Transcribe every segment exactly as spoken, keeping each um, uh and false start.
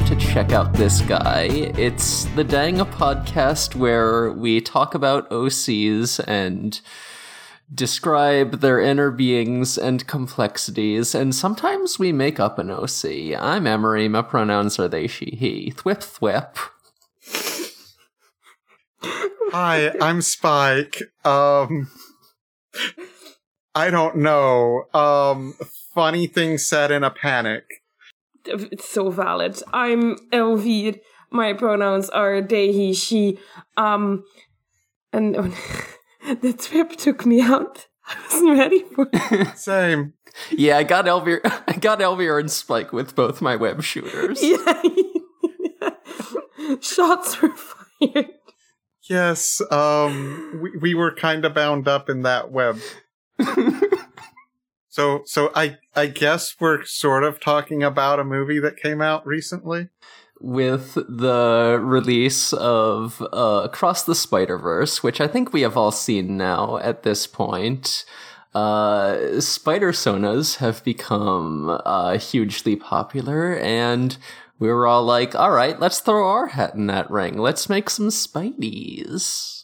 time to check out this guy. It's the Dang a podcast where we talk about O Cs and describe their inner beings and complexities, and sometimes we make up an O C. I'm Emory, my pronouns are they, she, he. Thwip, thwip. Hi, I'm Spike. Um, I don't know. Um, funny thing said in a panic. It's so valid. I'm Elvir. My pronouns are they, he, she. Um, and oh, the trip took me out. I wasn't ready for it. Same. Yeah, I got Elvir. I got Elvir and Spike with both my web shooters. Yeah. Shots were fired. Yes, um, we, we were kind of bound up in that web. so so I, I guess we're sort of talking about a movie that came out recently. With the release of uh, Across the Spider-Verse, which I think we have all seen now at this point. Uh, Spider-sonas have become uh, hugely popular, and we were all like, all right, let's throw our hat in that ring. Let's make some Spideys.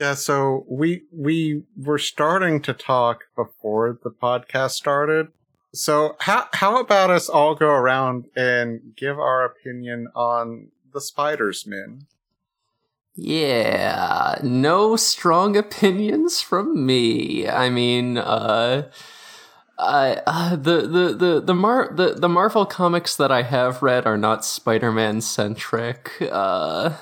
Yeah, so we we were starting to talk before the podcast started. So how how about us all go around and give our opinion on the Spiders, men? Yeah, no strong opinions from me. I mean, uh... I, uh, the the the the, Mar- the the Marvel comics that I have read are not Spider-Man centric. Uh,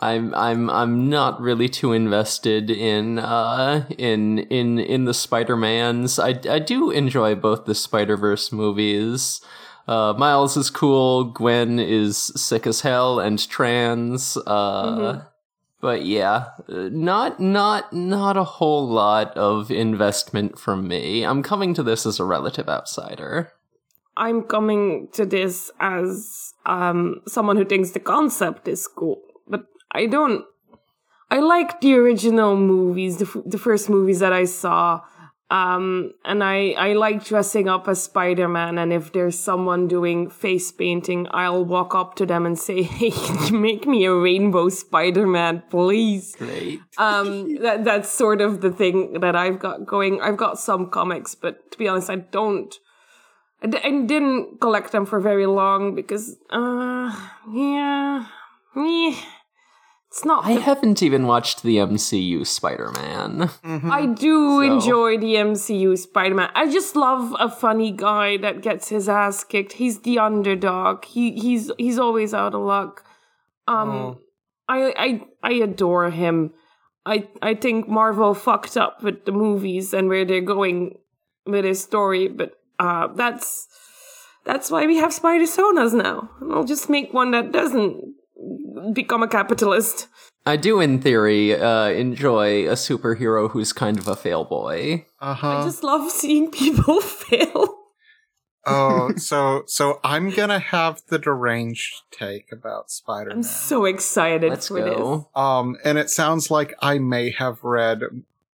I'm I'm I'm not really too invested in uh in in in the Spider-Mans. I, I do enjoy both the Spider-Verse movies. Uh, Miles is cool. Gwen is sick as hell and trans. Uh, mm-hmm. But yeah, not not not a whole lot of investment from me. I'm coming to this as a relative outsider. I'm coming to this as um, someone who thinks the concept is cool, but I don't. I like the original movies, the f- the first movies that I saw, um, and I I like dressing up as Spider-Man. And if there's someone doing face painting, I'll walk up to them and say, "Hey, make me a rainbow Spider-Man, please." Great. Um, that that's sort of the thing that I've got going. I've got some comics, but to be honest, I don't. I, d- I didn't collect them for very long because, uh, yeah, yeah. It's not. I the... haven't even watched the M C U Spider-Man. Mm-hmm. I do so. enjoy the M C U Spider-Man. I just love a funny guy that gets his ass kicked. He's the underdog. He he's he's always out of luck. Um, oh. I I I adore him. I I think Marvel fucked up with the movies and where they're going with his story, but uh, that's that's why we have Spider-sonas now. And I'll just make one that doesn't become a capitalist. I do, in theory, uh, enjoy a superhero who's kind of a fail boy. Uh-huh. I just love seeing people fail. Oh, so so I'm gonna have the deranged take about Spider-Man. I'm so excited Let's for go. this. Um, and it sounds like I may have read.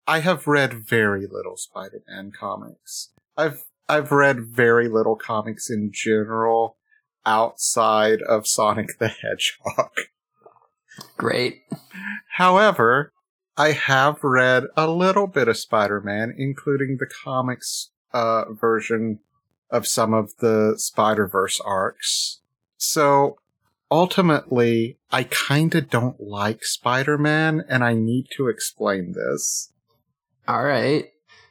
I have read very little Spider-Man comics. I've I've read very little comics in general, outside of Sonic the Hedgehog. Great. However, I have read a little bit of Spider-Man, including the comics uh, version of some of the Spider-Verse arcs. So, ultimately, I kind of don't like Spider-Man, and I need to explain this. All right.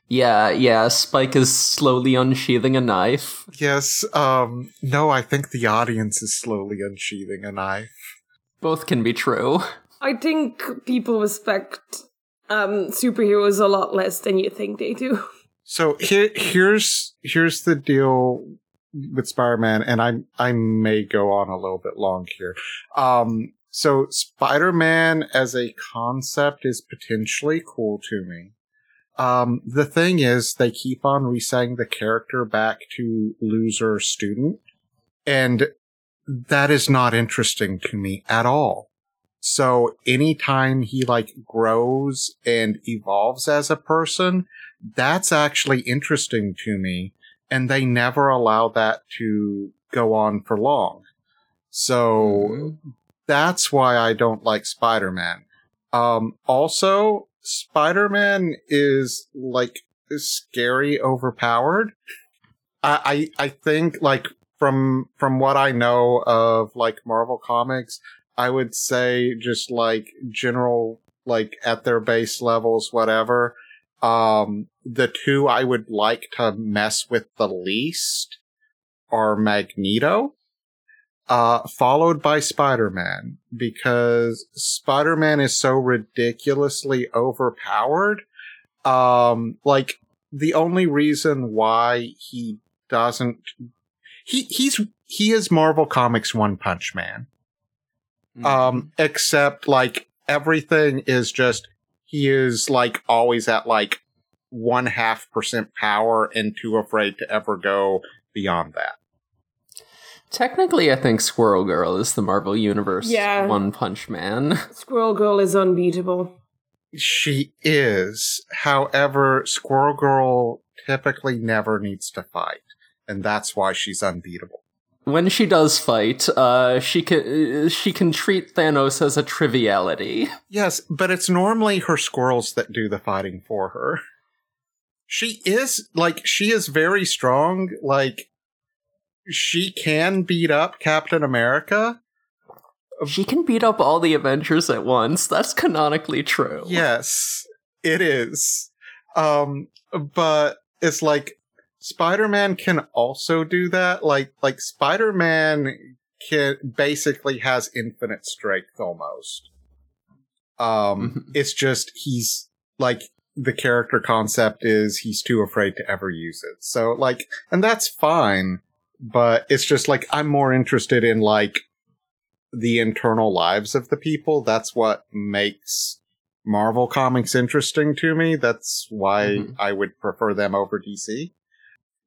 Yeah, yeah, Spike is slowly unsheathing a knife. Yes, um, no, I think the audience is slowly unsheathing a knife. Both can be true. I think people respect um, superheroes a lot less than you think they do. So here, here's here's the deal with Spider-Man, and I I may go on a little bit long here. Um, so Spider-Man as a concept is potentially cool to me. Um, the thing is, they keep on re-saying the character back to loser student, and that is not interesting to me at all. So anytime he, like, grows and evolves as a person, that's actually interesting to me, and they never allow that to go on for long. So mm-hmm. that's why I don't like Spider-Man. Um, also, Spider-Man is like scary overpowered. I, I, I think like from, from what I know of like Marvel Comics, I would say just like general, like at their base levels, whatever. Um, the two I would like to mess with the least are Magneto, uh, followed by Spider-Man, because Spider-Man is so ridiculously overpowered. Um, like the only reason why he doesn't, he, he's, he is Marvel Comics One Punch Man. Mm-hmm. Um, except like everything is just, he is like always at like one half percent power and too afraid to ever go beyond that. Technically, I think Squirrel Girl is the Marvel Universe yeah. One Punch Man. Squirrel Girl is unbeatable. She is. However, Squirrel Girl typically never needs to fight, and that's why she's unbeatable. When she does fight, uh, she can she can treat Thanos as a triviality. Yes, but it's normally her squirrels that do the fighting for her. She is, like, she is very strong. Like, she can beat up Captain America. She can beat up all the Avengers at once. That's canonically true. Yes, it is. Um, but it's like, Spider-Man can also do that. Like, like Spider-Man can basically has infinite strength almost. Um, it's just, he's like, the character concept is he's too afraid to ever use it. So like, and that's fine, but it's just like, I'm more interested in like the internal lives of the people. That's what makes Marvel Comics interesting to me. That's why mm-hmm. I would prefer them over D C.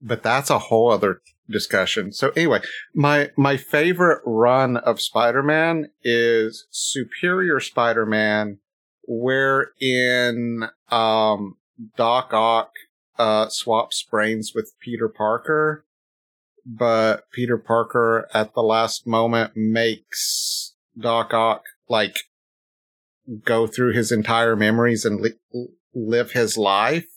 But that's a whole other discussion. So anyway, my my favorite run of Spider-Man is Superior Spider-Man, wherein um, Doc Ock uh, swaps brains with Peter Parker. But Peter Parker, at the last moment, makes Doc Ock, like, go through his entire memories and li- live his life,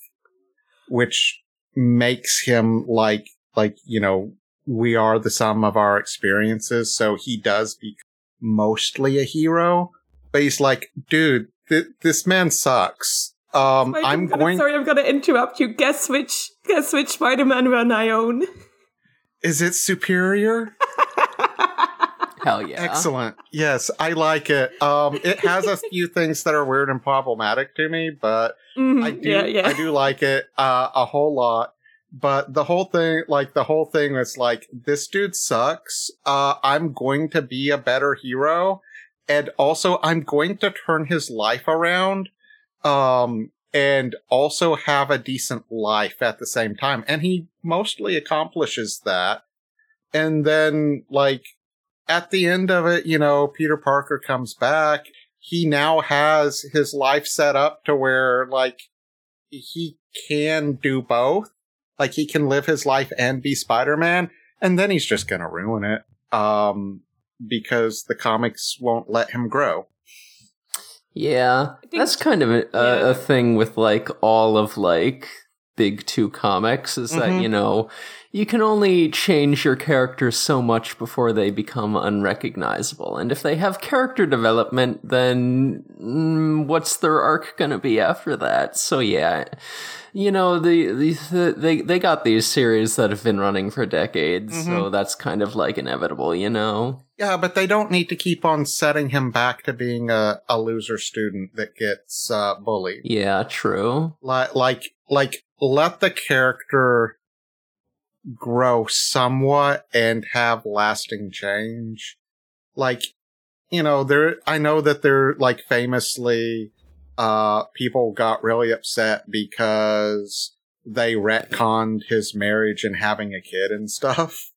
which makes him like, like, you know, we are the sum of our experiences. So he does be mostly a hero, but he's like, dude, th- this man sucks. Um, Wait, I'm, I'm gonna, going. Sorry, I'm going to interrupt you. Guess which, guess which Spider-Man run I own. Is it Superior? Hell yeah. Excellent. Yes, I like it. Um, it has a few things that are weird and problematic to me, but mm-hmm, I do yeah, yeah. I do like it uh, a whole lot. But the whole thing, like the whole thing is like, this dude sucks. Uh, I'm going to be a better hero. And also I'm going to turn his life around um, and also have a decent life at the same time. And he mostly accomplishes that. And then like, at the end of it, you know, Peter Parker comes back. He now has his life set up to where, like, he can do both. Like, he can live his life and be Spider-Man. And then he's just going to ruin it. Um, because the comics won't let him grow. Yeah. That's kind of a, a, yeah. a thing with, like, all of, like, big two comics is mm-hmm. that, you know, you can only change your characters so much before they become unrecognizable. And if they have character development, then mm, what's their arc going to be after that? So, yeah, you know, the, the, the they, they got these series that have been running for decades. Mm-hmm. So that's kind of like inevitable, you know? Yeah, but they don't need to keep on setting him back to being a, a loser student that gets uh, bullied. Yeah, true. Like, like, like let the character grow somewhat and have lasting change. Like, you know, there, I know that they're like famously, uh, people got really upset because they retconned his marriage and having a kid and stuff.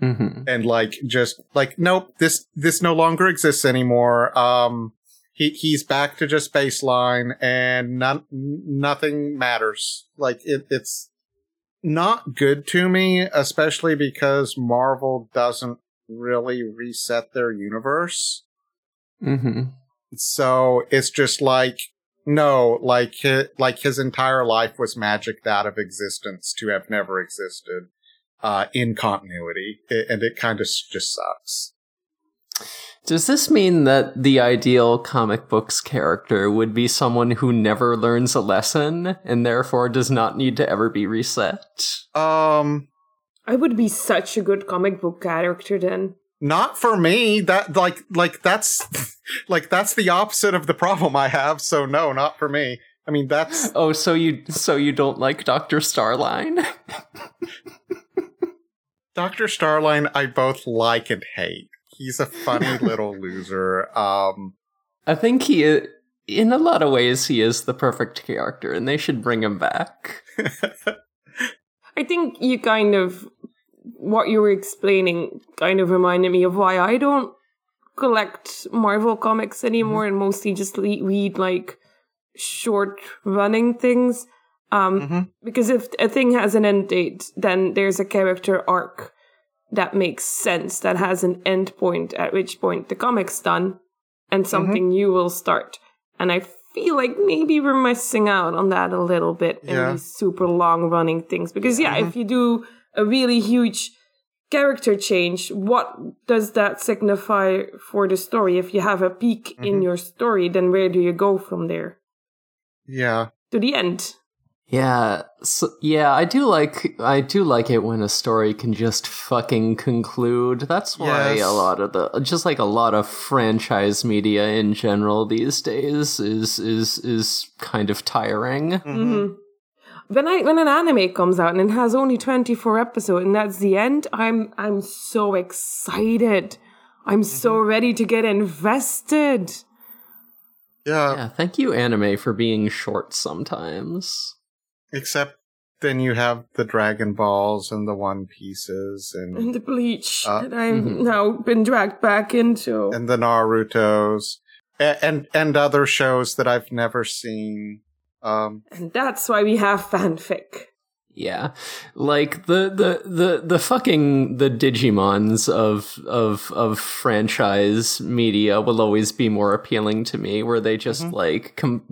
Mm-hmm. And like, just like, nope, this, this no longer exists anymore. Um, he, he's back to just baseline and none, nothing matters. Like it, it's, not good to me, especially because Marvel doesn't really reset their universe. Mm-hmm. So it's just like, no, like his, like his entire life was magicked out of existence to have never existed uh, in continuity, it, and it kind of just sucks. Does this mean that the ideal comic books character would be someone who never learns a lesson and therefore does not need to ever be reset? Um, I would be such a good comic book character then. Not for me. That like like that's like that's the opposite of the problem I have. So no, not for me. I mean that's oh, so you so you don't like Doctor Starline? Doctor Starline, I both like and hate. He's a funny little loser. Um, I think he, is, in a lot of ways, he is the perfect character, and they should bring him back. I think you kind of, what you were explaining kind of reminded me of why I don't collect Marvel comics anymore and mostly just le- read, like, short-running things. Um, mm-hmm. Because if a thing has an end date, then there's a character arc that makes sense, that has an end point, at which point the comic's done and something mm-hmm. new will start. And I feel like maybe we're missing out on that a little bit yeah. in these super long-running things. Because, yeah, mm-hmm. if you do a really huge character change, what does that signify for the story? If you have a peak mm-hmm. in your story, then where do you go from there? Yeah. To the end. Yeah, so, yeah, I do like I do like it when a story can just fucking conclude. That's why yes. a lot of the just like a lot of franchise media in general these days is is is kind of tiring. Mm-hmm. When I when an anime comes out and it has only twenty-four episodes and that's the end, I'm I'm so excited. I'm mm-hmm. so ready to get invested. Yeah. Yeah, thank you anime for being short sometimes. Except then you have the Dragon Balls and the One Pieces and, and the Bleach uh, that I've mm-hmm. now been dragged back into. And the Narutos. And, and and other shows that I've never seen. Um And that's why we have fanfic. Yeah. Like the the, the, the fucking the Digimons of of of franchise media will always be more appealing to me, where they just mm-hmm. like come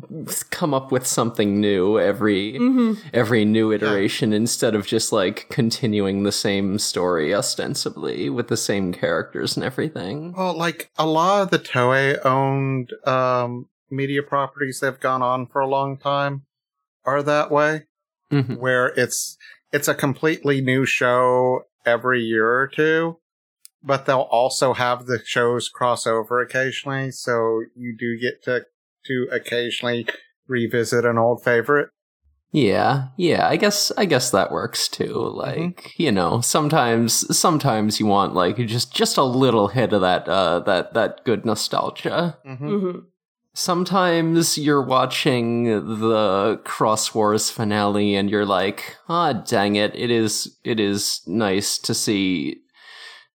come up with something new every mm-hmm. every new iteration yeah. instead of just like continuing the same story ostensibly with the same characters and everything. Well, like a lot of the Toei owned um media properties that have gone on for a long time are that way. Mm-hmm. Where it's it's a completely new show every year or two, but they'll also have the shows cross over occasionally, so you do get to to occasionally revisit an old favorite. Yeah, yeah, I guess I guess that works too. Like, mm-hmm. you know, sometimes sometimes you want like just just a little hit of that uh, that that good nostalgia. Mm-hmm. Mm-hmm. Sometimes you're watching the Cross Wars finale and you're like, ah, oh, dang it, it is it is nice to see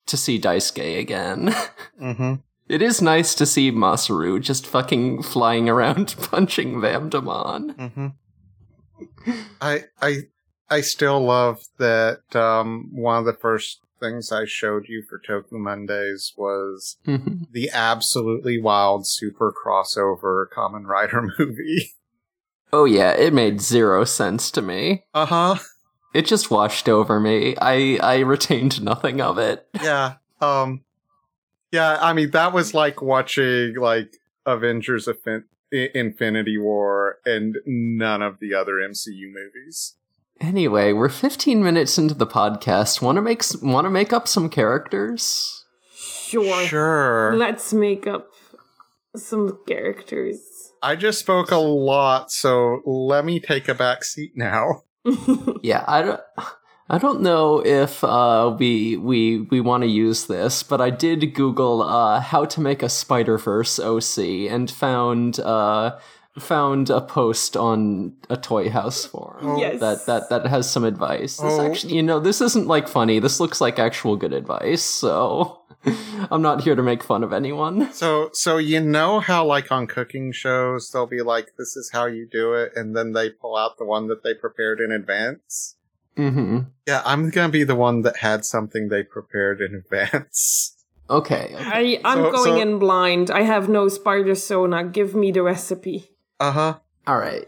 to see Daisuke again. Mm-hmm. It is nice to see Masaru just fucking flying around punching Vamdemon. Mm-hmm. I I I still love that um, one of the first things I showed you for Toku Mondays was mm-hmm. the absolutely wild super crossover Kamen Rider movie. Oh yeah, it made zero sense to me. Uh-huh. It just washed over me. I, I retained nothing of it. Yeah. Um Yeah, I mean that was like watching like Avengers Infin- Infinity War and none of the other M C U movies. Anyway, we're fifteen minutes into the podcast. Want to make want to make up some characters? Sure. Sure. Let's make up some characters. I just spoke a lot, so let me take a back seat now. Yeah, I don't I don't know if uh, we we we want to use this, but I did Google uh, how to make a Spider-Verse O C and found uh Found a post on a Toy House forum oh. yes. that, that that has some advice. This oh. actually, you know, this isn't like funny. This looks like actual good advice. So I'm not here to make fun of anyone. So, so you know how like on cooking shows they'll be like, "This is how you do it," and then they pull out the one that they prepared in advance. Mm-hmm. Yeah, I'm gonna be the one that had something they prepared in advance. Okay. okay. I, I'm so, going so, in blind. I have no spider sona. Give me the recipe. Uh-huh. All right.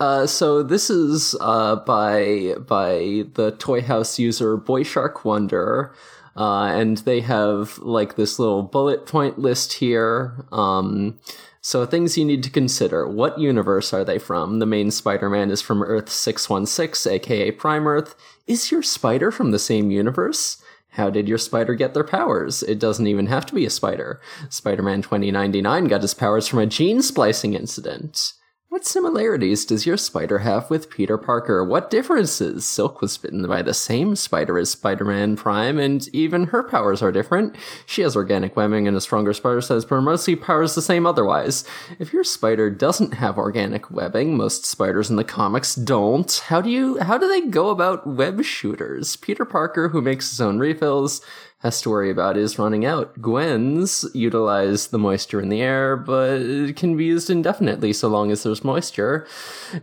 Uh, so this is uh, by by the Toy House user Boy Shark Wonder, uh, and they have like this little bullet point list here. Um, so things you need to consider: what universe are they from? The main Spider-Man is from Earth six one six, aka Prime Earth. Is your spider from the same universe? How did your spider get their powers? It doesn't even have to be a spider. Spider-Man twenty ninety-nine got his powers from a gene splicing incident. What similarities does your spider have with Peter Parker? What differences? Silk was bitten by the same spider as Spider-Man Prime, and even her powers are different. She has organic webbing and a stronger spider size, but mostly powers the same otherwise. If your spider doesn't have organic webbing, most spiders in the comics don't. How do you? How do they go about web shooters? Peter Parker, who makes his own refills, has to worry about is running out. Gwen's utilize the moisture in the air, but it can be used indefinitely so long as there's moisture.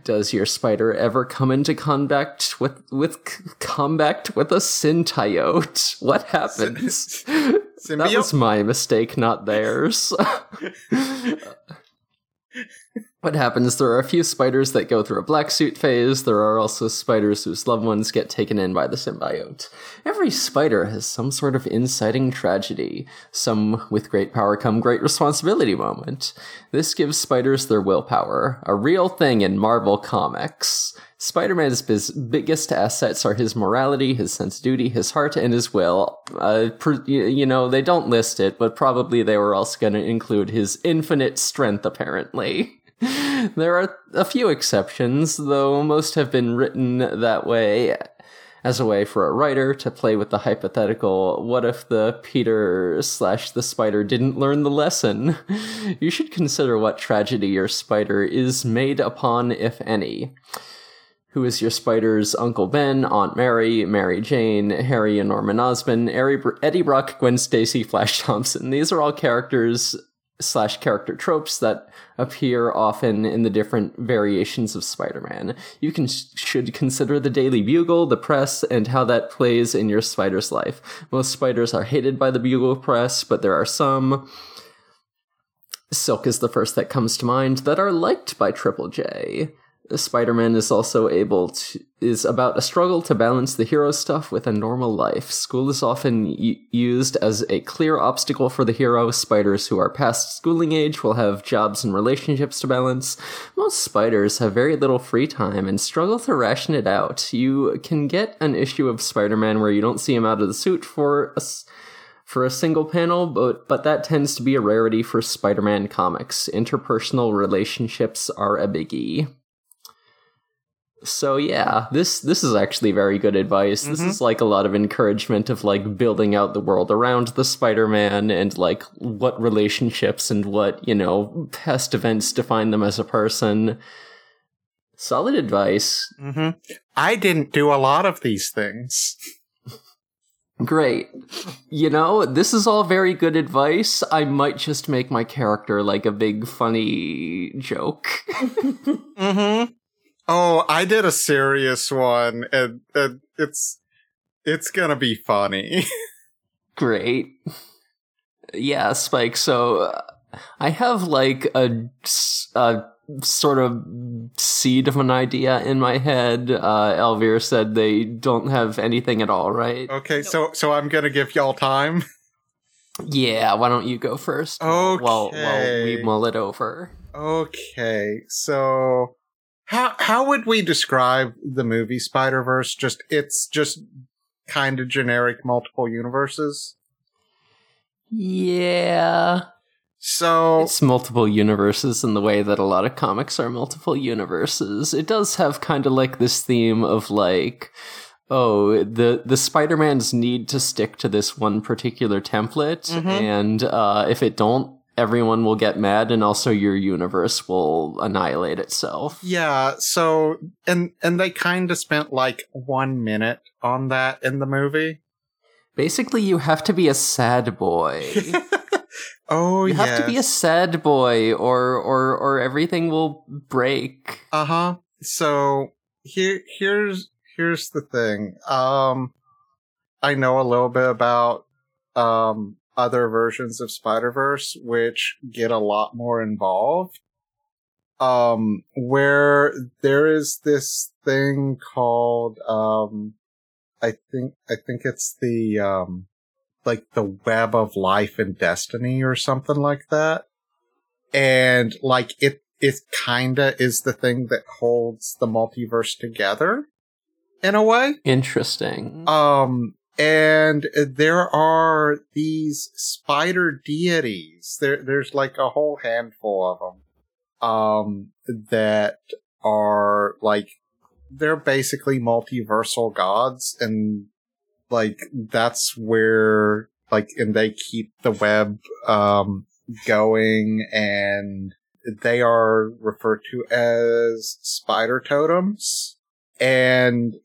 Does your spider ever come into contact with with c- combat with a symbiote? What happens? Symbi- that was my mistake, not theirs. What happens? There are a few spiders that go through a black suit phase. There are also spiders whose loved ones get taken in by the symbiote. Every spider has some sort of inciting tragedy. Some with great power come great responsibility moment. This gives spiders their willpower, a real thing in Marvel Comics. Spider-Man's bis- biggest assets are his morality, his sense of duty, his heart, and his will. Uh, per- you know, they don't list it, but probably they were also going to include his infinite strength, apparently. There are a few exceptions, though most have been written that way as a way for a writer to play with the hypothetical, what if the Peter slash the spider didn't learn the lesson? You should consider what tragedy your spider is made upon, if any. Who is your spider's Uncle Ben, Aunt Mary, Mary Jane, Harry and Norman Osborn, Eddie Brock, Gwen Stacy, Flash Thompson? These are all characters slash character tropes that appear often in the different variations of Spider-Man. You can should consider the Daily Bugle, the press, and how that plays in your spider's life. Most spiders are hated by the Bugle press, but there are some. Silk is the first that comes to mind that are liked by Triple J. Spider-Man is also able to is about a struggle to balance the hero stuff with a normal life. School is often y- used as a clear obstacle for the hero. Spiders who are past schooling age will have jobs and relationships to balance. Most spiders have very little free time and struggle to ration it out. You can get an issue of Spider-Man where you don't see him out of the suit for a s- for a single panel, but but that tends to be a rarity for Spider-Man comics. Interpersonal relationships are a biggie. So yeah, this this is actually very good advice. Mm-hmm. This is like a lot of encouragement of like building out the world around the Spider-Man and like what relationships and what, you know, past events define them as a person. Solid advice. Mm-hmm. I didn't do a lot of these things. Great. You know, this is all very good advice. I might just make my character like a big funny joke. Mm-hmm. Oh, I did a serious one, and, and it's it's gonna be funny. Great. Yeah, Spike, so uh, I have, like, a, a sort of seed of an idea in my head. Uh, Elvira said they don't have anything at all, right? Okay, nope. so, so I'm gonna give y'all time? Yeah, why don't you go first? Okay. While, while we mull it over. Okay, so... How how would we describe the movie Spider-Verse? Just it's just kind of generic multiple universes? Yeah. So it's multiple universes in the way that a lot of comics are multiple universes. It does have kind of like this theme of like, oh, the, the Spider-Mans need to stick to this one particular template, mm-hmm. and uh, if it don't, everyone will get mad, and also your universe will annihilate itself. Yeah, so, and and they kind of spent, like, one minute on that in the movie. Basically, you have to be a sad boy. Oh, yeah. You yes. have to be a sad boy, or, or, or everything will break. Uh-huh. So, here here's here's the thing. Um, I know a little bit about um, other versions of Spider-Verse, which get a lot more involved. Um, where there is this thing called, um, I think, I think it's the, um, like the Web of Life and Destiny or something like that. And like it, it kinda is the thing that holds the multiverse together in a way. Interesting. Um, and there are these spider deities. There, there's like a whole handful of them. Um, that are, like, they're basically multiversal gods, and, like, that's where, like, and they keep the web, um, going, and they are referred to as spider totems, and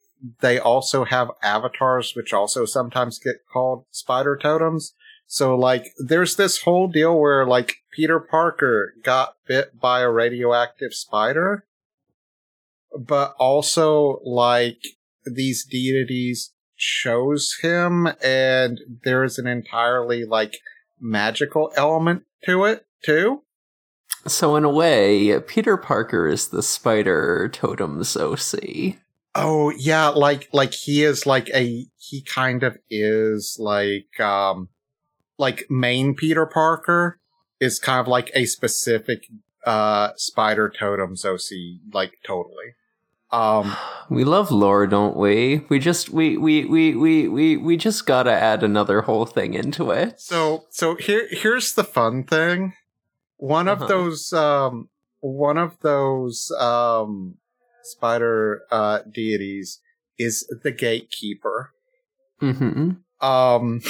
they also have avatars, which also sometimes get called spider totems. So, like, there's this whole deal where, like, Peter Parker got bit by a radioactive spider, but also, like, these deities chose him, and there is an entirely, like, magical element to it, too. So, in a way, Peter Parker is the spider totem's O C. Oh, yeah, like, like, he is, like, a, he kind of is, like, um... like, main Peter Parker is kind of like a specific uh, Spider Totems O C, like, totally. Um, we love lore, don't we? We just, we, we, we, we, we, we just gotta add another whole thing into it. So, so here, here's the fun thing. One uh-huh. of those, um, one of those, um, Spider, uh, deities is the Gatekeeper. Mm-hmm. Um...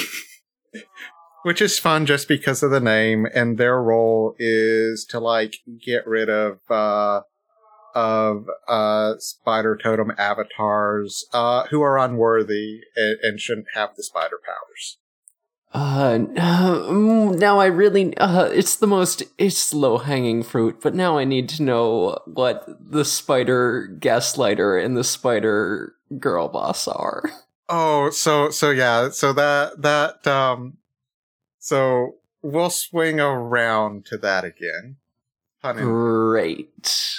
Which is fun just because of the name, and their role is to, like, get rid of uh, of uh, spider totem avatars uh, who are unworthy and, and shouldn't have the spider powers. Uh, now I really, uh, it's the most, it's low-hanging fruit, but now I need to know what the spider gaslighter and the spider girl boss are. Oh, so, so yeah, so that, that, um... So we'll swing around to that again. Great.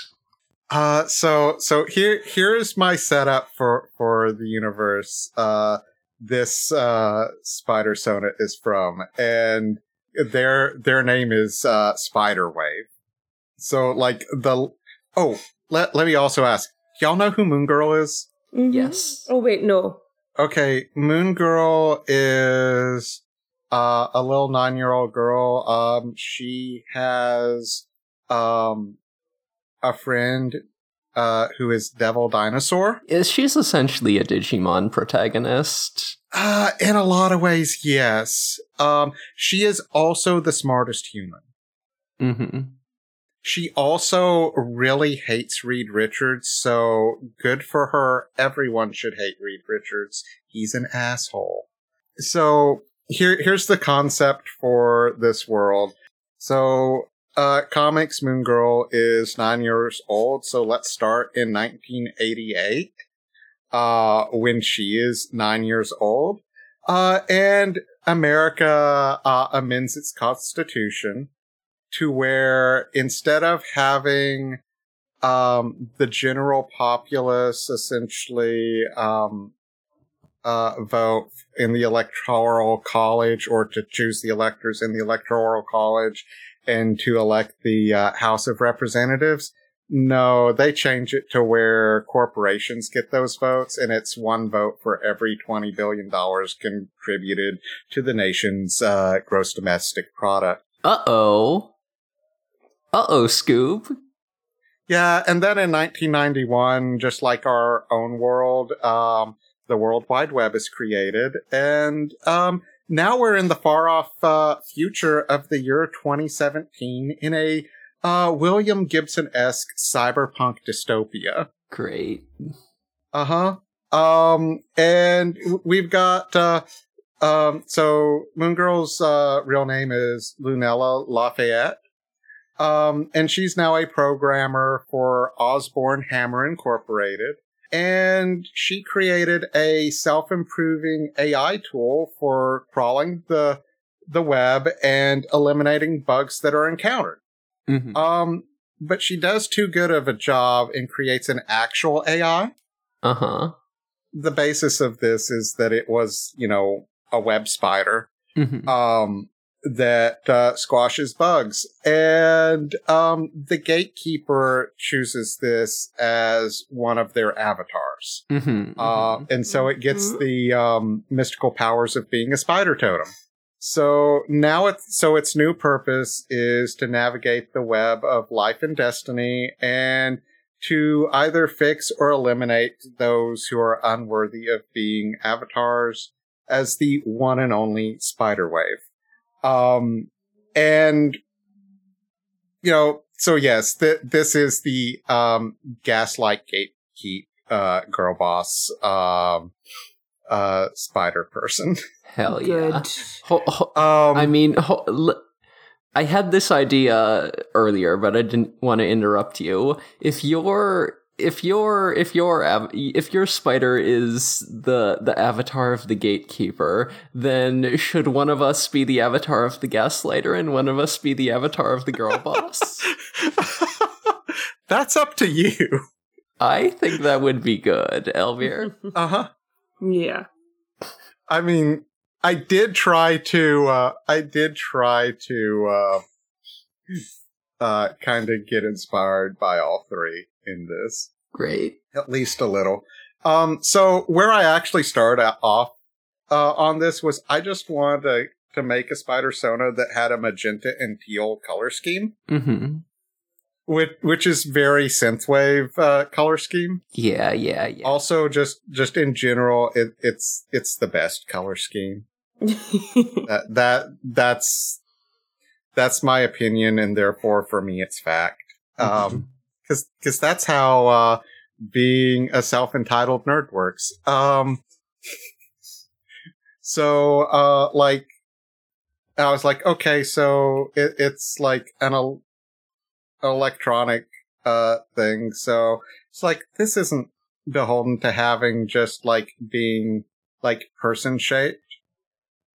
Uh, so so here here is my setup for, for the universe. Uh, this uh, spider sonnet is from, and their their name is uh, Spider-Wave. So like the oh let let me also ask, y'all know who Moon Girl is? Mm-hmm. Yes. Oh wait, no. Okay, Moon Girl is. Uh, a little nine-year-old girl. Um, she has, um, a friend, uh, who is Devil Dinosaur. She's essentially a Digimon protagonist. Uh, in a lot of ways, yes. Um, she is also the smartest human. Mm-hmm. She also really hates Reed Richards, so good for her. Everyone should hate Reed Richards. He's an asshole. So... Here, here's the concept for this world. So, uh, comics, Moon Girl is nine years old. So let's start in nineteen eighty-eight, uh, when she is nine years old. Uh, and America, uh, amends its constitution to where instead of having, um, the general populace essentially, um, Uh, vote in the electoral college, or to choose the electors in the electoral college and to elect the uh, House of Representatives. No, they change it to where corporations get those votes, and it's one vote for every twenty billion dollars contributed to the nation's uh, gross domestic product. Uh-oh. Uh-oh, Scoob. Yeah, and then in nineteen ninety-one, just like our own world, um, the World Wide Web is created, and um, now we're in the far-off uh, future of the year twenty seventeen in a uh, William Gibson-esque cyberpunk dystopia. Great. Uh-huh. Um, and we've got... Uh, um, so Moon Girl's uh, real name is Lunella Lafayette, um, and she's now a programmer for Osborne Hammer Incorporated. and she created a self-improving A I tool for crawling the the web and eliminating bugs that are encountered. Mm-hmm. Um, but she does too good of a job and creates an actual A I. Uh-huh. The basis of this is that it was, you know, a web spider mm-hmm. um, that uh, squashes bugs. And um, the gatekeeper chooses this as one of their avatars. Mm-hmm. Uh, and so it gets mm-hmm. the um, mystical powers of being a spider totem. So now it's, so its new purpose is to navigate the web of life and destiny and to either fix or eliminate those who are unworthy of being avatars as the one and only Spider-Wave. Um, and, you know, so yes, th- this is the, um, gaslight gatekeep, uh, girl boss, um, uh, spider person. Hell yeah. Ho- ho- um, I mean, ho- l- I had this idea earlier, but I didn't want to interrupt you. If your if your if your av- if your spider is the the avatar of the gatekeeper, then should one of us be the avatar of the gaslighter and one of us be the avatar of the girl boss? That's up to you. I think that would be good, Elvir. Uh huh. Yeah. I mean. I did try to, uh, I did try to, uh, uh, kind of get inspired by all three in this. Great. At least a little. Um, so where I actually started off, uh, on this was I just wanted to, to make a Spider-Sona that had a magenta and teal color scheme. Mm-hmm. Which, which is very synthwave uh, color scheme. Yeah, yeah, yeah. Also, just, just in general, it, it's it's the best color scheme. that, that that's that's my opinion, and therefore, for me, it's fact. Because um, because that's how uh, being a self-entitled nerd works. Um, so, uh, like, I was like, okay, so it, it's like an. El- electronic uh thing, so it's like this isn't beholden to having just like being like person shaped.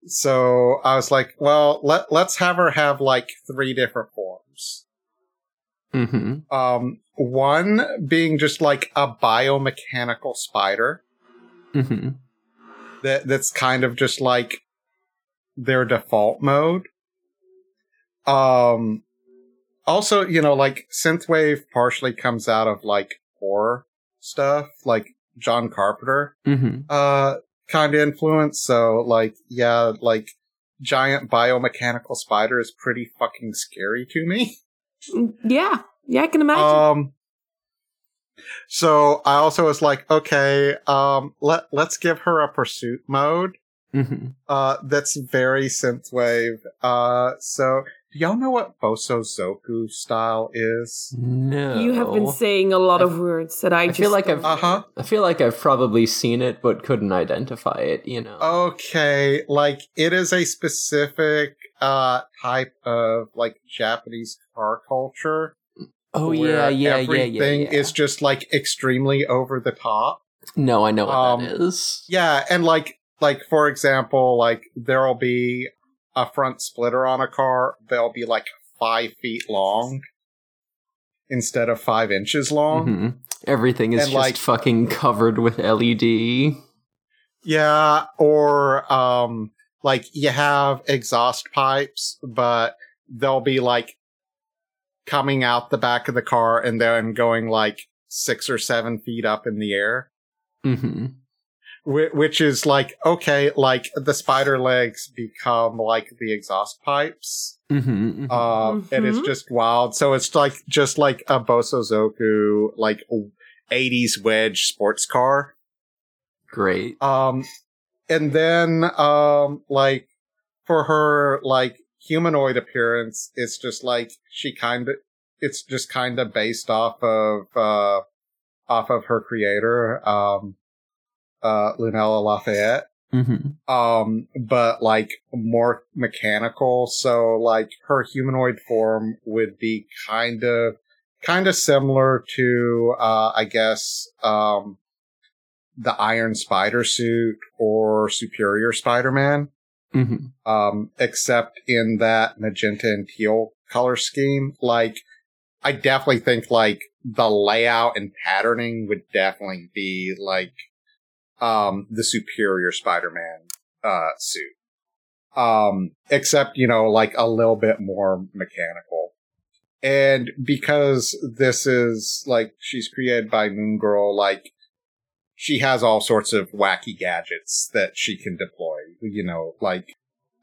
So I was like, well, let let's have her have like three different forms. Mm-hmm. Um, one being just like a biomechanical spider. Mm-hmm. That that's kind of just like their default mode. Um. Also, you know, like, synthwave partially comes out of, like, horror stuff, like John Carpenter mm-hmm. uh, kind of influence. So, like, yeah, like, giant biomechanical spider is pretty fucking scary to me. Yeah. Yeah, I can imagine. Um, so, I also was like, okay, um, let, let's give her a pursuit mode mm-hmm. uh, that's very synthwave. Uh, so... Do y'all know what Bōsōzoku style is? No. You have been saying a lot of I, words that I, I just... Feel like I've, uh-huh. I feel like I've probably seen it, but couldn't identify it, you know. Okay, like, it is a specific uh, type of, like, Japanese car culture. Oh, yeah, yeah, everything yeah, yeah, yeah. is just, like, extremely over the top. No, I know what um, that is. Yeah, and, like, like, for example, like, there'll be... a front splitter on a car, they'll be like five feet long instead of five inches long. Mm-hmm. Everything is and just like, fucking covered with L E D. Yeah, or um, like you have exhaust pipes, but they'll be like coming out the back of the car and then going like six or seven feet up in the air. Mm-hmm. Which is like, okay, like the spider legs become like the exhaust pipes. Mm-hmm, mm-hmm. Uh, mm-hmm. And it's just wild. So it's like, just like a Bōsōzoku, like eighties wedge sports car. Great. Um, and then, um, like for her, like humanoid appearance, it's just like she kind of, it's just kind of based off of, uh, off of her creator. Um, Uh, Lunella Lafayette, mm-hmm. um, but like more mechanical. So like her humanoid form would be kind of, kind of similar to, uh, I guess, um, the Iron Spider suit or Superior Spider-Man, mm-hmm. um, except in that magenta and teal color scheme. Like, I definitely think, like, the layout and patterning would definitely be, like, um, the Superior Spider-Man uh, suit. Um, except, you know, like, a little bit more mechanical. And because this is, like, she's created by Moon Girl, like, she has all sorts of wacky gadgets that she can deploy, you know, like,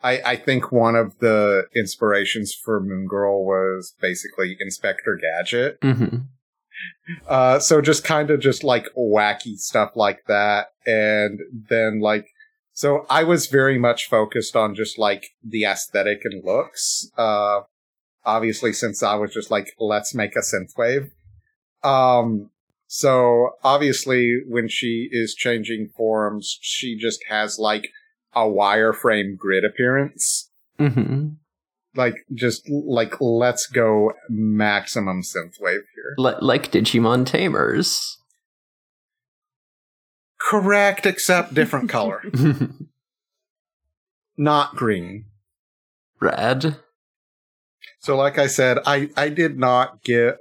I, I think one of the inspirations for Moon Girl was basically Inspector Gadget. Mm-hmm. Uh, so just kind of just, like, wacky stuff like that. And then, like, so I was very much focused on just, like, the aesthetic and looks. Uh, obviously, since I was just like, let's make a synthwave. Um, so obviously, when she is changing forms, she just has, like, a wireframe grid appearance. Mm-hmm. Like, just, like, let's go maximum synthwave here. L- like Digimon Tamers. Correct, except different color. Not green. Red. So, like I said, I, I did not get...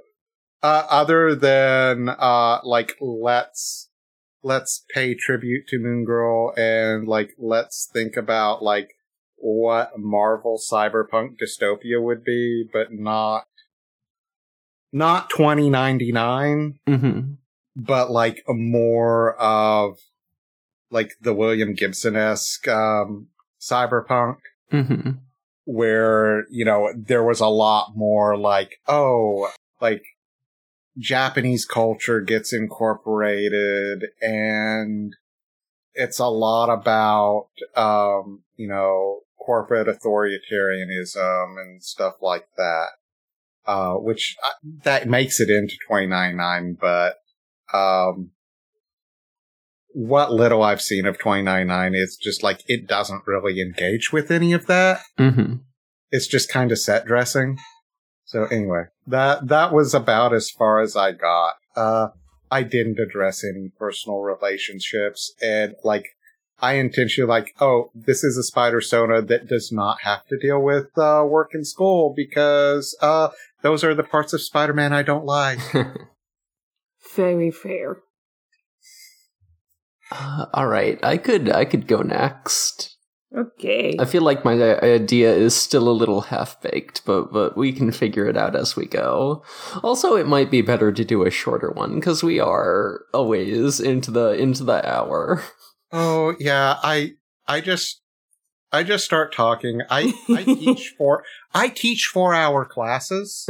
Uh, other than, uh, like, let's... let's pay tribute to Moon Girl and, like, let's think about, like, what Marvel cyberpunk dystopia would be, but not, not twenty ninety-nine, mm-hmm. but, like, more of, like, the William Gibson-esque um, cyberpunk, mm-hmm. where, you know, there was a lot more, like, oh, like, Japanese culture gets incorporated, and it's a lot about, um, you know, corporate authoritarianism and stuff like that, uh, which I, that makes it into twenty ninety-nine, but um, what little I've seen of twenty ninety-nine is just like it doesn't really engage with any of that. Mm-hmm. It's just kind of set dressing. So anyway, that that was about as far as I got. Uh, I didn't address any personal relationships, and like I intentionally like, oh, this is a Spider-Sona that does not have to deal with uh, work and school because uh, those are the parts of Spider-Man I don't like. Very fair. Uh, all right, I could I could go next. Okay. I feel like my idea is still a little half-baked, but but we can figure it out as we go. Also, it might be better to do a shorter one, because we are a ways into the into the hour. Oh yeah, I I just I just start talking. I, I teach four I teach four hour classes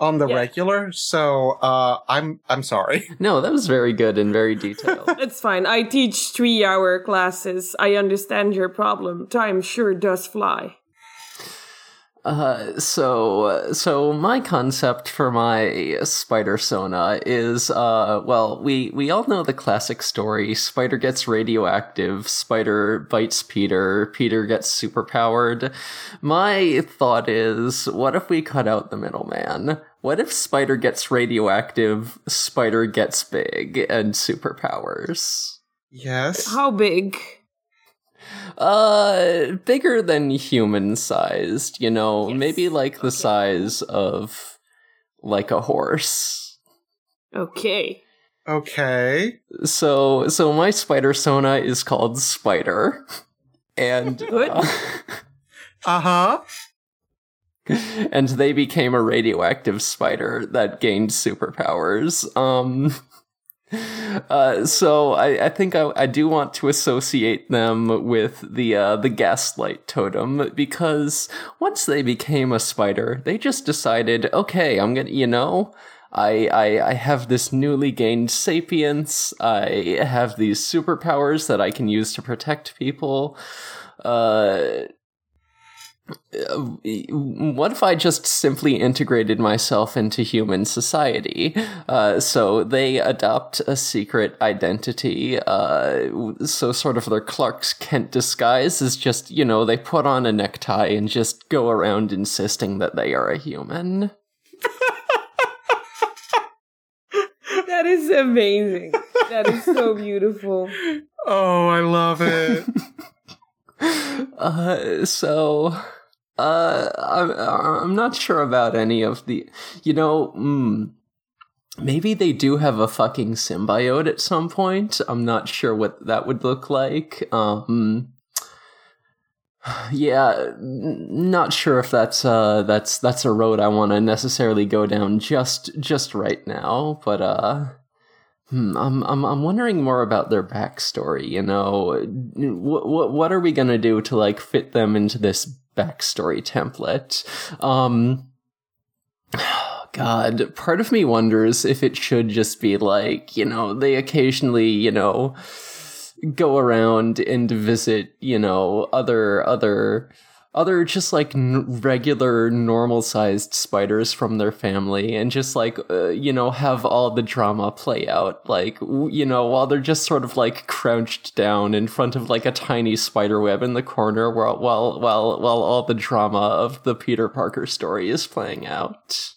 on the yeah. regular, so uh, I'm I'm sorry. No, that was very good and very detailed. It's fine. I teach three-hour classes. I understand your problem. Time sure does fly. Uh, so, so my concept for my Spider-Sona is, uh, well, we, we all know the classic story. Spider gets radioactive, Spider bites Peter, Peter gets superpowered. My thought is, what if we cut out the middleman? What if Spider gets radioactive, Spider gets big, and superpowers? Yes. How big? Uh, bigger than human-sized, you know, yes. Maybe like the okay. size of, like, a horse. Okay. Okay. So, so my Spider-Sona is called Spider, and uh, uh-huh. and they became a radioactive spider that gained superpowers. Um... Uh, so I, I think I, I do want to associate them with the uh, the gaslight totem, because once they became a spider, they just decided, okay, I'm gonna, you know, I I, I have this newly gained sapience, I have these superpowers that I can use to protect people. Uh, what if I just simply integrated myself into human society? Uh, so they adopt a secret identity. Uh, so sort of their Clark's Kent disguise is just, you know, they put on a necktie and just go around insisting that they are a human. That is amazing. That is so beautiful. Oh, I love it. uh, so, uh, I'm, I'm not sure about any of the, you know, mm, maybe they do have a fucking symbiote at some point. I'm not sure what that would look like. Um, yeah, n- not sure if that's uh, that's that's a road I want to necessarily go down just just right now, but uh. Hmm, I'm I'm I'm wondering more about their backstory. You know, what what what are we gonna do to like fit them into this backstory template? Um, God, part of me wonders if it should just be like, you know, they occasionally, you know, go around and visit, you know, other other. Other just like n- regular normal sized spiders from their family and just like, uh, you know, have all the drama play out. Like, w- you know, while they're just sort of like crouched down in front of like a tiny spider web in the corner while, while, while, while all the drama of the Peter Parker story is playing out.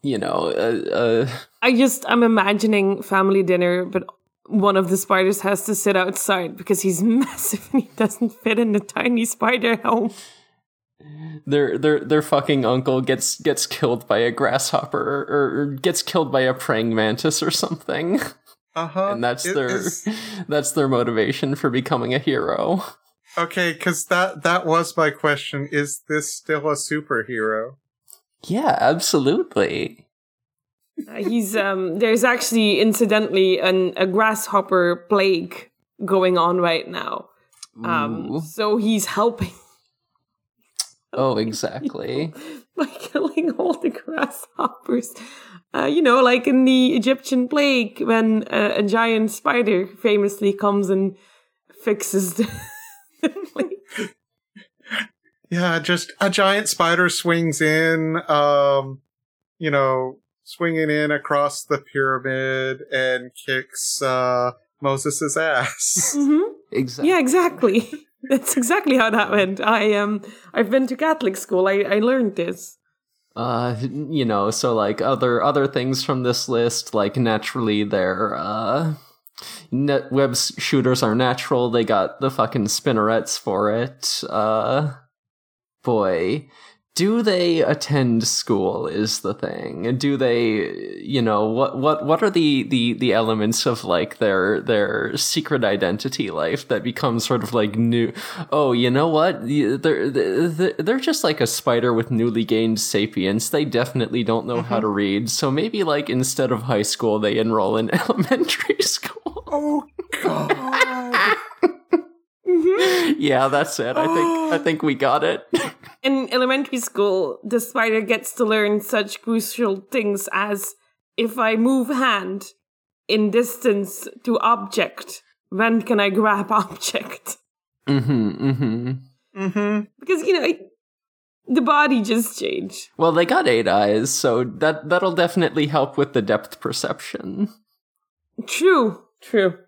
You know, uh, uh, I just, I'm imagining family dinner, but one of the spiders has to sit outside because he's massive and he doesn't fit in the tiny spider home. Their their their fucking uncle gets gets killed by a grasshopper or, or gets killed by a praying mantis or something. Uh huh. And that's it, their is... that's their motivation for becoming a hero. Okay, because that that was my question: is this still a superhero? Yeah, absolutely. Uh, he's um. There's actually, incidentally, an, a grasshopper plague going on right now. Um. Ooh. So he's helping. Oh, exactly. By killing all the grasshoppers, uh, you know, like in the Egyptian plague, when uh, a giant spider famously comes and fixes the, the plague. Yeah, just a giant spider swings in. Um, you know. Swinging in across the pyramid and kicks uh, Moses' ass. Mm-hmm. Exactly. Yeah, exactly. That's exactly how that went. I um, I've been to Catholic school. I, I learned this. Uh, you know, so like other other things from this list, like naturally their uh, net web shooters are natural. They got the fucking spinnerets for it. Uh, boy. Do they attend school is the thing. Do they, you know, what what what are the, the, the elements of like their their secret identity life that becomes sort of like new? Oh, you know what? They're, they're, they're just like a spider with newly gained sapience. They definitely don't know mm-hmm. how to read. So maybe like instead of high school, they enroll in elementary school. Oh, God. Mm-hmm. Yeah, that's it. I think I think we got it. In elementary school, the spider gets to learn such crucial things as if I move hand in distance to object, when can I grab object? Mm-hmm, mm-hmm. Mm-hmm. Because, you know, it, the body just changed. Well, they got eight eyes, so that, that'll definitely help with the depth perception. True, true.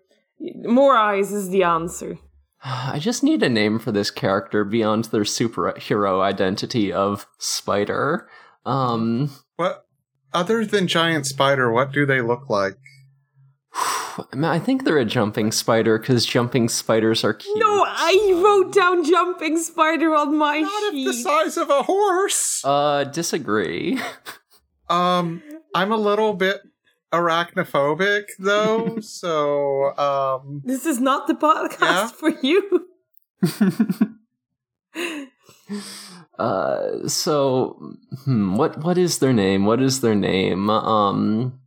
More eyes is the answer. I just need a name for this character beyond their superhero identity of spider. Um, what other than giant spider, what do they look like? I think they're a jumping spider because jumping spiders are cute. No, I wrote down jumping spider on my Not sheet. Not the size of a horse. Uh, disagree. um, I'm a little bit... arachnophobic though, so um this is not the podcast yeah. for you. uh so hmm, what what is their name what is their name um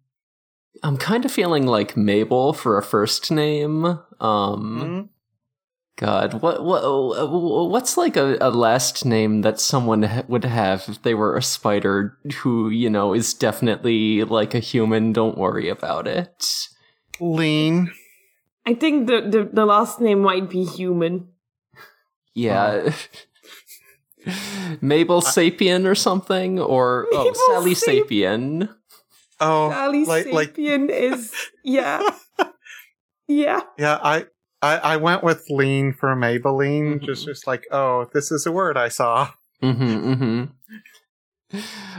I'm kind of feeling like Mabel for a first name. um mm-hmm. God, what what what's like a, a last name that someone ha- would have if they were a spider who, you know, is definitely like a human, don't worry about it. Lean. I think the, the, the last name might be human. Yeah. Oh. Mabel Sapien or something, or Mabel oh, Sally Sa- Sapien. Oh, Sally like, Sapien like... is, yeah. Yeah. Yeah, I... I went with lean for Maybelline, mm-hmm. just, just like, oh, this is a word I saw. Mm-hmm, mm-hmm.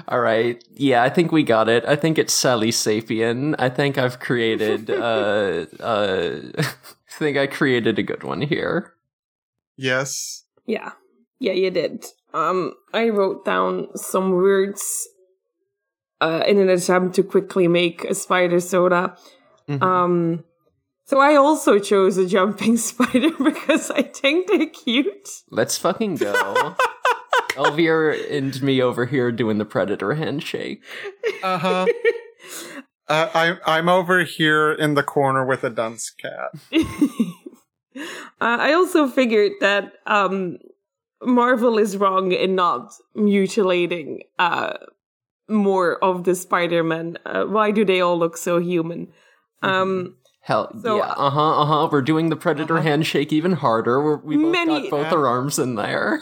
All right. Yeah, I think we got it. I think it's Sally Sapien. I think I've created, uh, uh, I think I created a good one here. Yes. Yeah. Yeah, you did. Um, I wrote down some words uh, in an attempt to quickly make a spider soda. Mm-hmm. Um, so I also chose a jumping spider because I think they're cute. Let's fucking go. Elvira and me over here doing the predator handshake. Uh-huh. uh, I, I'm over here in the corner with a dunce cat. uh, I also figured that um, Marvel is wrong in not mutilating uh, more of the Spider-Man. Uh, why do they all look so human? Um, Hell, so, yeah. Uh-huh, uh-huh. We're doing the predator uh-huh. handshake even harder. We're, we both many, got both yeah. our arms in there.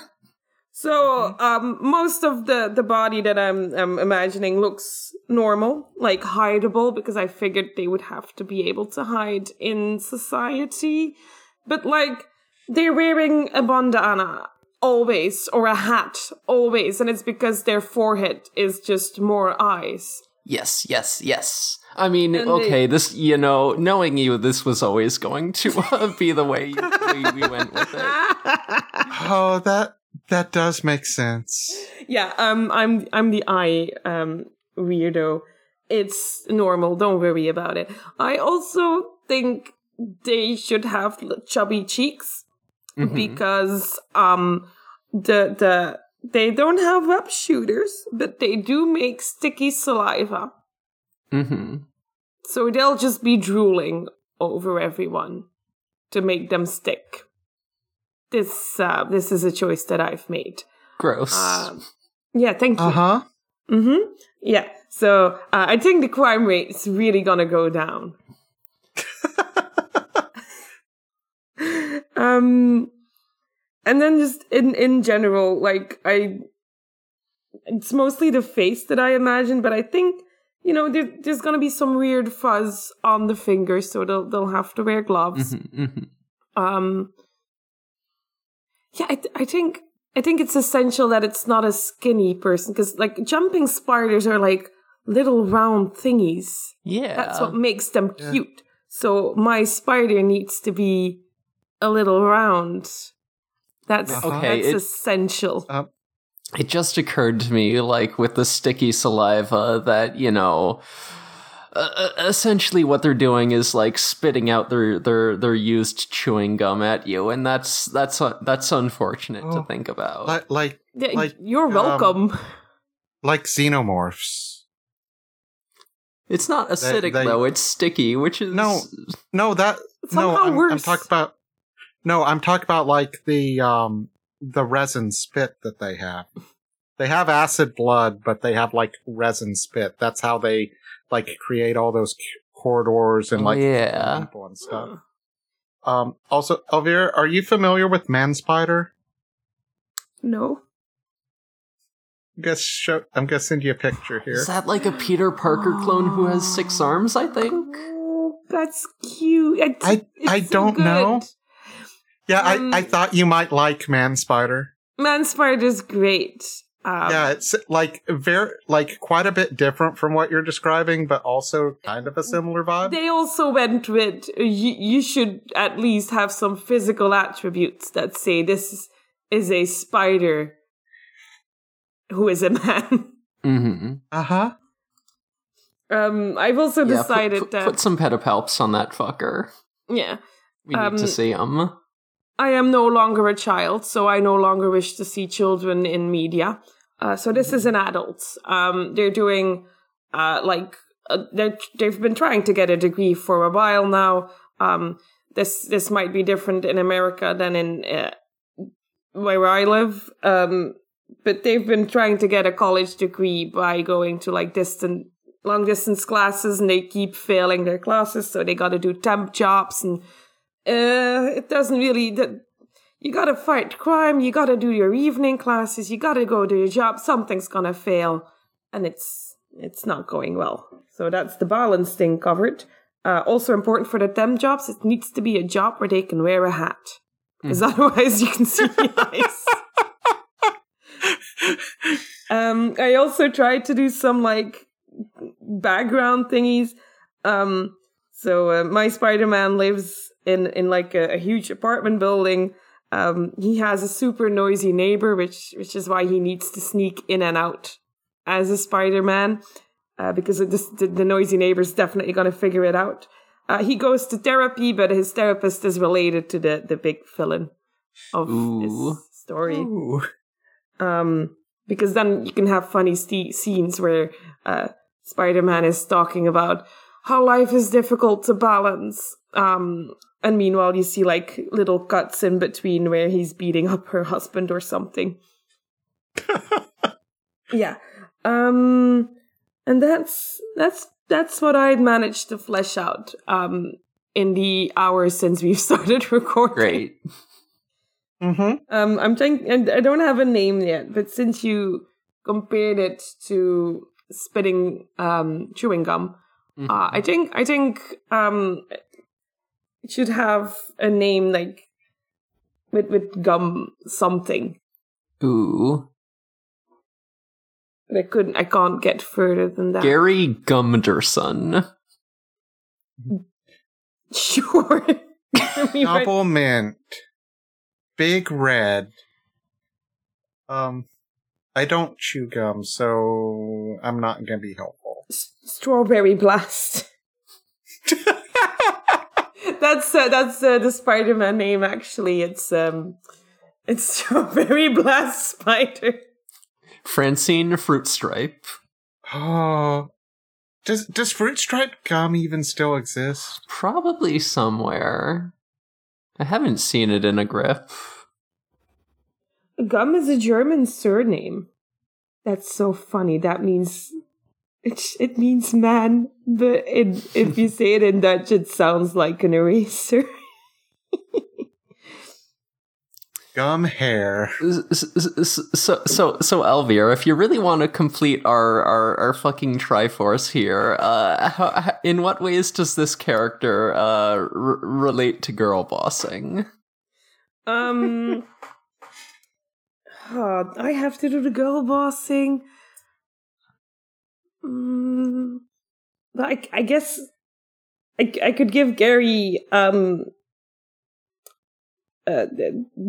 So um, most of the, the body that I'm, I'm imagining looks normal, like hideable, because I figured they would have to be able to hide in society. But, like, they're wearing a bandana always, or a hat always, and it's because their forehead is just more eyes. Yes, yes, yes. I mean, and okay, they... this, you know, knowing you, this was always going to uh, be the way we, we went with it. Oh, that... That does make sense. Yeah, um, I'm I'm the eye um, weirdo. It's normal. Don't worry about it. I also think they should have chubby cheeks mm-hmm. because um, the the they don't have web shooters, but they do make sticky saliva. Mm-hmm. So they'll just be drooling over everyone to make them stick. This uh, this is a choice that I've made. Gross. Uh, yeah, thank you. Uh-huh. Mm-hmm. Yeah, so uh, I think the crime rate is really gonna go down. um, and then just in, in general, like, I... It's mostly the face that I imagine, but I think, you know, there, there's gonna be some weird fuzz on the fingers, so they'll, they'll have to wear gloves. Mm-hmm, mm-hmm. Um... Yeah, I, th- I think I think it's essential that it's not a skinny person, because, like, jumping spiders are, like, little round thingies. Yeah. That's what makes them yeah. cute. So my spider needs to be a little round. That's, uh-huh. okay, that's it, essential. Uh, it just occurred to me, like, with the sticky saliva that, you know... Uh, essentially what they're doing is, like, spitting out their, their, their used chewing gum at you, and that's that's uh, that's unfortunate oh, to think about. Like, like, yeah, like you're welcome. Um, like xenomorphs. It's not acidic they, they, though; it's sticky, which is no, no. That no, I'm, I'm talking about. No, I'm talking about like the um the resin spit that they have. They have acid blood, but they have like resin spit. That's how they. Like, create all those corridors and, like, yeah. people and stuff. Um, also, Elvira, are you familiar with Man Spider? No. I guess show, I'm going to send you a picture here. Is that, like, a Peter Parker clone who has six arms, I think? Oh, that's cute. It's, I, it's I so don't good. know. Yeah, um, I, I thought you might like Man Spider. Man Spider's great. Um, yeah, it's like very, like quite a bit different from what you're describing, but also kind of a similar vibe. They also went with you, you should at least have some physical attributes that say this is a spider who is a man. Mm-hmm. Uh huh. Um, I've also yeah, decided put, put, that put some pedipalps on that fucker. Yeah, we um, need to see him. I am no longer a child, so I no longer wish to see children in media. Uh, so this is an adult. Um, they're doing, uh, like, uh, they're, they've been trying to get a degree for a while now. Um, this this might be different in America than in uh, where I live. Um, but they've been trying to get a college degree by going to, like, distant, long-distance classes, and they keep failing their classes, so they got to do temp jobs and... Uh, it doesn't really... The, you gotta fight crime, you gotta do your evening classes, you gotta go to your job, something's gonna fail, and it's it's not going well. So that's the balance thing covered. Uh, also important for the temp jobs, it needs to be a job where they can wear a hat. Because mm. otherwise you can see the eyes. Um, I also tried to do some like background thingies. Um, so uh, my Spider-Man lives in in like a, a huge apartment building. Um, he has a super noisy neighbor, which which is why he needs to sneak in and out as a Spider-Man, uh, because of this, the, the noisy neighbor's definitely going to figure it out. Uh, he goes to therapy, but his therapist is related to the the big villain of Ooh. This story. Ooh. Um, because then you can have funny st- scenes where uh, Spider-Man is talking about how life is difficult to balance. Um, and meanwhile, you see like little cuts in between where he's beating up her husband or something. Yeah. Um, and that's that's that's what I'd managed to flesh out um, in the hours since we've started recording. Great. Mm-hmm. Um, I'm trying, and I don't have a name yet, but since you compared it to spitting um, chewing gum, mm-hmm. uh, I think I think um, it should have a name like with with gum something. Ooh, but I couldn't. I can't get further than that. Gary Gumderson. Sure. I mean, Double mint. Big Red. Um, I don't chew gum, so I'm not going to be helpful. S- Strawberry Blast. That's uh, that's uh, the Spider-Man name. Actually, it's um, it's Strawberry Blast Spider. Francine Fruit Stripe. Oh, does does Fruit Stripe gum even still exist? Probably somewhere. I haven't seen it in a grip. Gum is a German surname. That's so funny. That means it. It means man, but it, if you say it in Dutch, it sounds like an eraser. Gum hair. So, so, so, Elvira, if you really want to complete our, our, our fucking Triforce here, uh, how, in what ways does this character uh, r- relate to girl bossing? Um, oh, I have to do the girl bossing. Mm, but I, I guess I, I could give Gary. Um, Uh,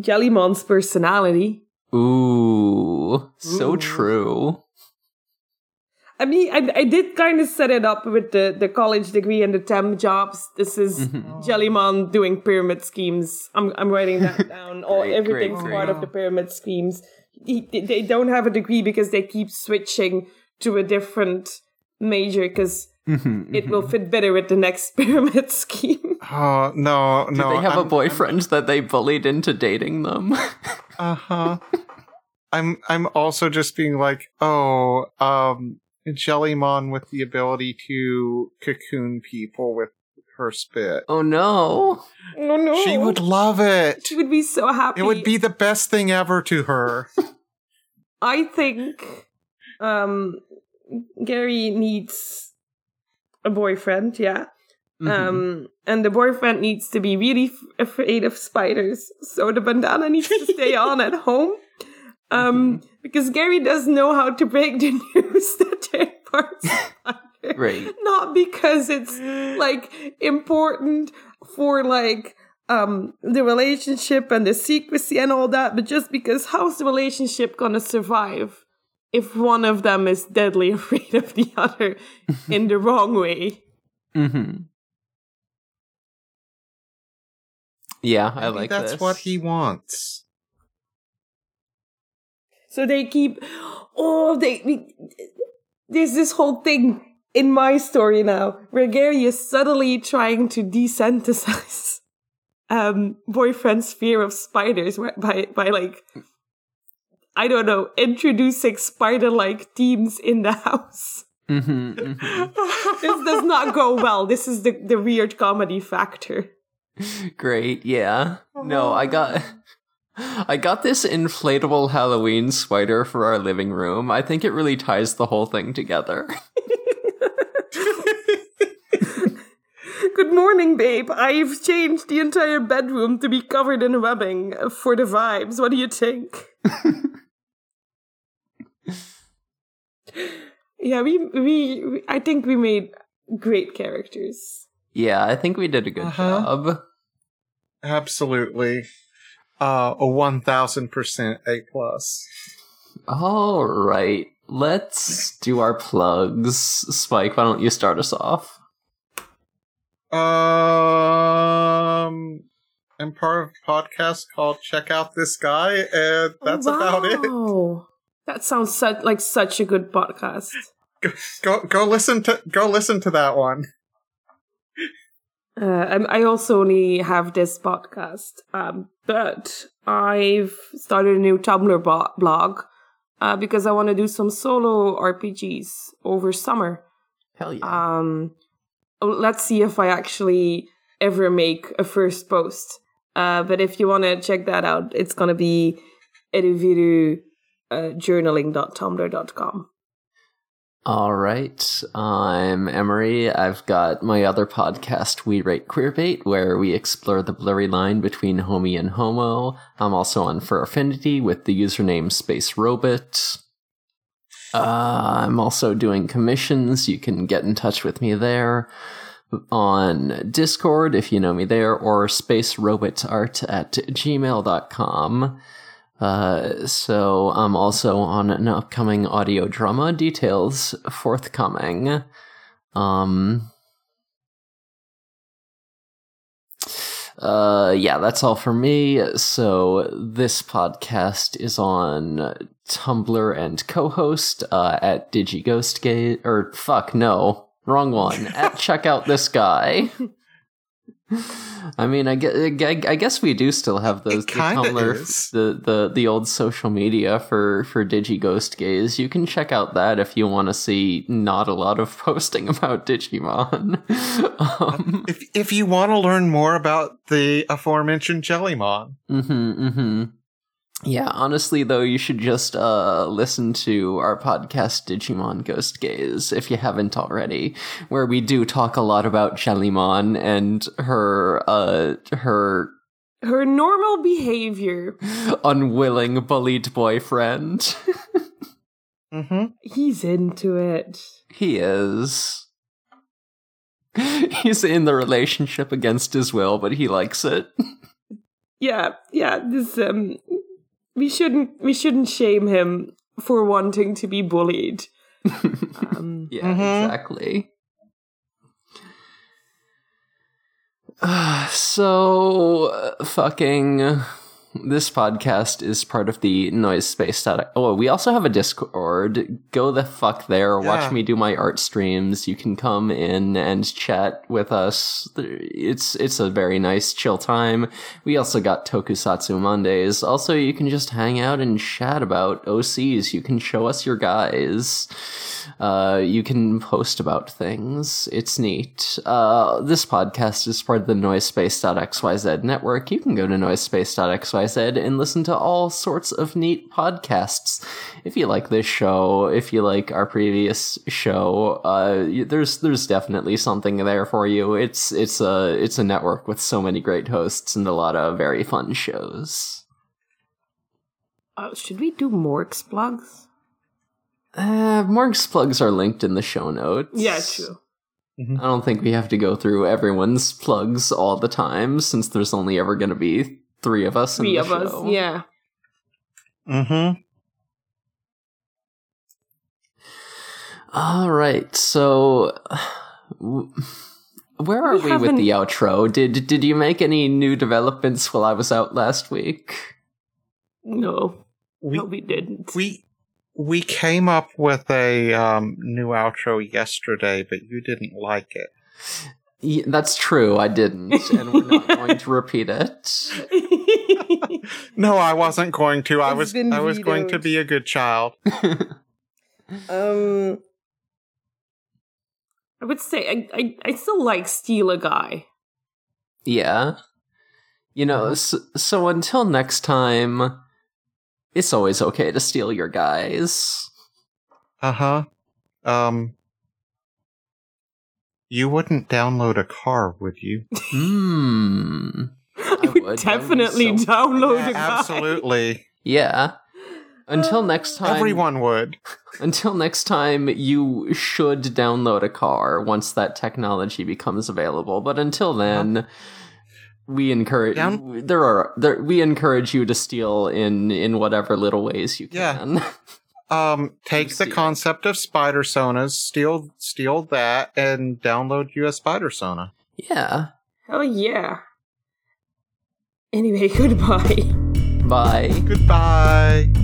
Jellymon's personality. Ooh, so Ooh. True. I mean, I, I did kind of set it up with the, the college degree and the temp jobs. This is mm-hmm. Jellymon doing pyramid schemes. I'm I'm writing that down. All great, everything's great, part great. Of the pyramid schemes. He, they don't have a degree because they keep switching to a different major because. Mm-hmm, it mm-hmm. will fit better with the next pyramid scheme. Oh, no, no. Do they have I'm, a boyfriend I'm, that they bullied into dating them? Uh-huh. I'm I'm also just being like, oh, um, Jellymon with the ability to cocoon people with her spit. Oh, no. Oh, no. She would love it. She would be so happy. It would be the best thing ever to her. I think um, Gary needs... a boyfriend, yeah. Mm-hmm. Um, and the boyfriend needs to be really f- afraid of spiders, so the bandana needs to stay on at home. Um, mm-hmm. Because Gary does know how to break the news that they're part spider. Right. Not because it's, like, important for, like, um, the relationship and the secrecy and all that, but just because how's the relationship gonna survive? If one of them is deadly afraid of the other in the wrong way. Mm-hmm. Yeah, I Maybe like that's this. That's what he wants. So they keep... Oh, they... We, there's this whole thing in my story now where Gary is subtly trying to desensitize um, boyfriend's fear of spiders by, by like... I don't know, introducing spider-like themes in the house. Mm-hmm, mm-hmm. This does not go well. This is the, the weird comedy factor. Great, yeah. No, I got... I got this inflatable Halloween spider for our living room. I think it really ties the whole thing together. Good morning, babe. I've changed the entire bedroom to be covered in webbing for the vibes. What do you think? Yeah, we, we, we I think we made great characters. Yeah, I think we did a good uh-huh. job. Absolutely. Uh, a one thousand percent A plus. All right. Let's do our plugs. Spike, why don't you start us off? Um, I'm part of a podcast called Check Out This Guy, and that's wow. about it. That sounds such, like such a good podcast. Go, go, go listen to go listen to that one. Uh, I also only have this podcast, um, but I've started a new Tumblr bo- blog. Uh, because I want to do some solo R P Gs over summer. Hell yeah. Um, let's see if I actually ever make a first post. Uh, but if you want to check that out, it's going to be eduviru journaling dot tumblr dot com. All right. I'm Emory. I've got my other podcast, We Rate Queerbait, where we explore the blurry line between homie and homo. I'm also on Fur Affinity with the username Space Robot. Uh, I'm also doing commissions. You can get in touch with me there on Discord if you know me there, or space robot art at gmail dot com. Uh, so I'm also on an upcoming audio drama, details forthcoming. Um, uh, yeah, that's all for me. So this podcast is on Tumblr and co-host, uh, at Digi Ghost Gaze, or fuck, no, wrong one, at Check Out This Guy. I mean, I guess, I guess we do still have those the Tumblr, the, the, the old social media for, for Digi Ghost Gaze. You can check out that if you want to see not a lot of posting about Digimon. um, if if you want to learn more about the aforementioned Jellymon. Mm-hmm, mm-hmm. Yeah, honestly, though, you should just uh, listen to our podcast, Digimon Ghost Gaze, if you haven't already, where we do talk a lot about Jellymon and her, uh, her... her normal behavior. Unwilling, bullied boyfriend. mm-hmm. He's into it. He is. He's in the relationship against his will, but he likes it. yeah, yeah, this, um... We shouldn't we shouldn't shame him for wanting to be bullied. Um, yeah, mm-hmm. exactly. Uh, so, uh, fucking... This podcast is part of the Noise Space. Oh, we also have a Discord. Go the fuck there. Yeah. Watch me do my art streams. You can come in and chat with us. It's it's a very nice chill time. We also got Tokusatsu Mondays. Also, you can just hang out and chat about O Cs. You can show us your guys. Uh, you can post about things. It's neat. Uh, this podcast is part of the noise space dot x y z network. You can go to noise space dot x y z said and listen to all sorts of neat podcasts. If you like this show, if you like our previous show, uh, there's there's definitely something there for you. It's it's a it's a network with so many great hosts and a lot of very fun shows. Uh, should we do Morg's plugs? Uh, Morg's plugs are linked in the show notes. Yeah, true. Mm-hmm. I don't think we have to go through everyone's plugs all the time since there's only ever going to be Three of us. Three in the of show. us, yeah. Mm-hmm. All right, so where are we, we with the outro? Did did you make any new developments while I was out last week? No, we, no, we didn't. We we came up with a um, new outro yesterday, but you didn't like it. Yeah, that's true, I didn't, and we're not going to repeat it. No, I wasn't going to. I it's was I was vetoed. going to be a good child. um I would say I, I I still like Steal a Guy. Yeah. You know, uh-huh. so, so until next time, it's always okay to steal your guys. Uh-huh. Um You wouldn't download a car, would you? Hmm. I, I would definitely I would so- download yeah, a car. Absolutely. Yeah. Until next time... Everyone would. Until next time, you should download a car once that technology becomes available. But until then, well, we encourage... Down- there are there, we encourage you to steal in, in whatever little ways you can. Yeah. Um, take the concept of Spider-Sonas, steal, steal that, and download you a Spider-Sona. Yeah. Oh, yeah. Anyway, goodbye. Bye. Goodbye.